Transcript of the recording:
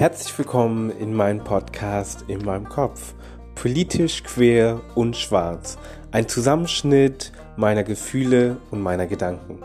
Herzlich willkommen in meinem Podcast In meinem Kopf. Politisch, queer und schwarz. Ein Zusammenschnitt meiner Gefühle und meiner Gedanken.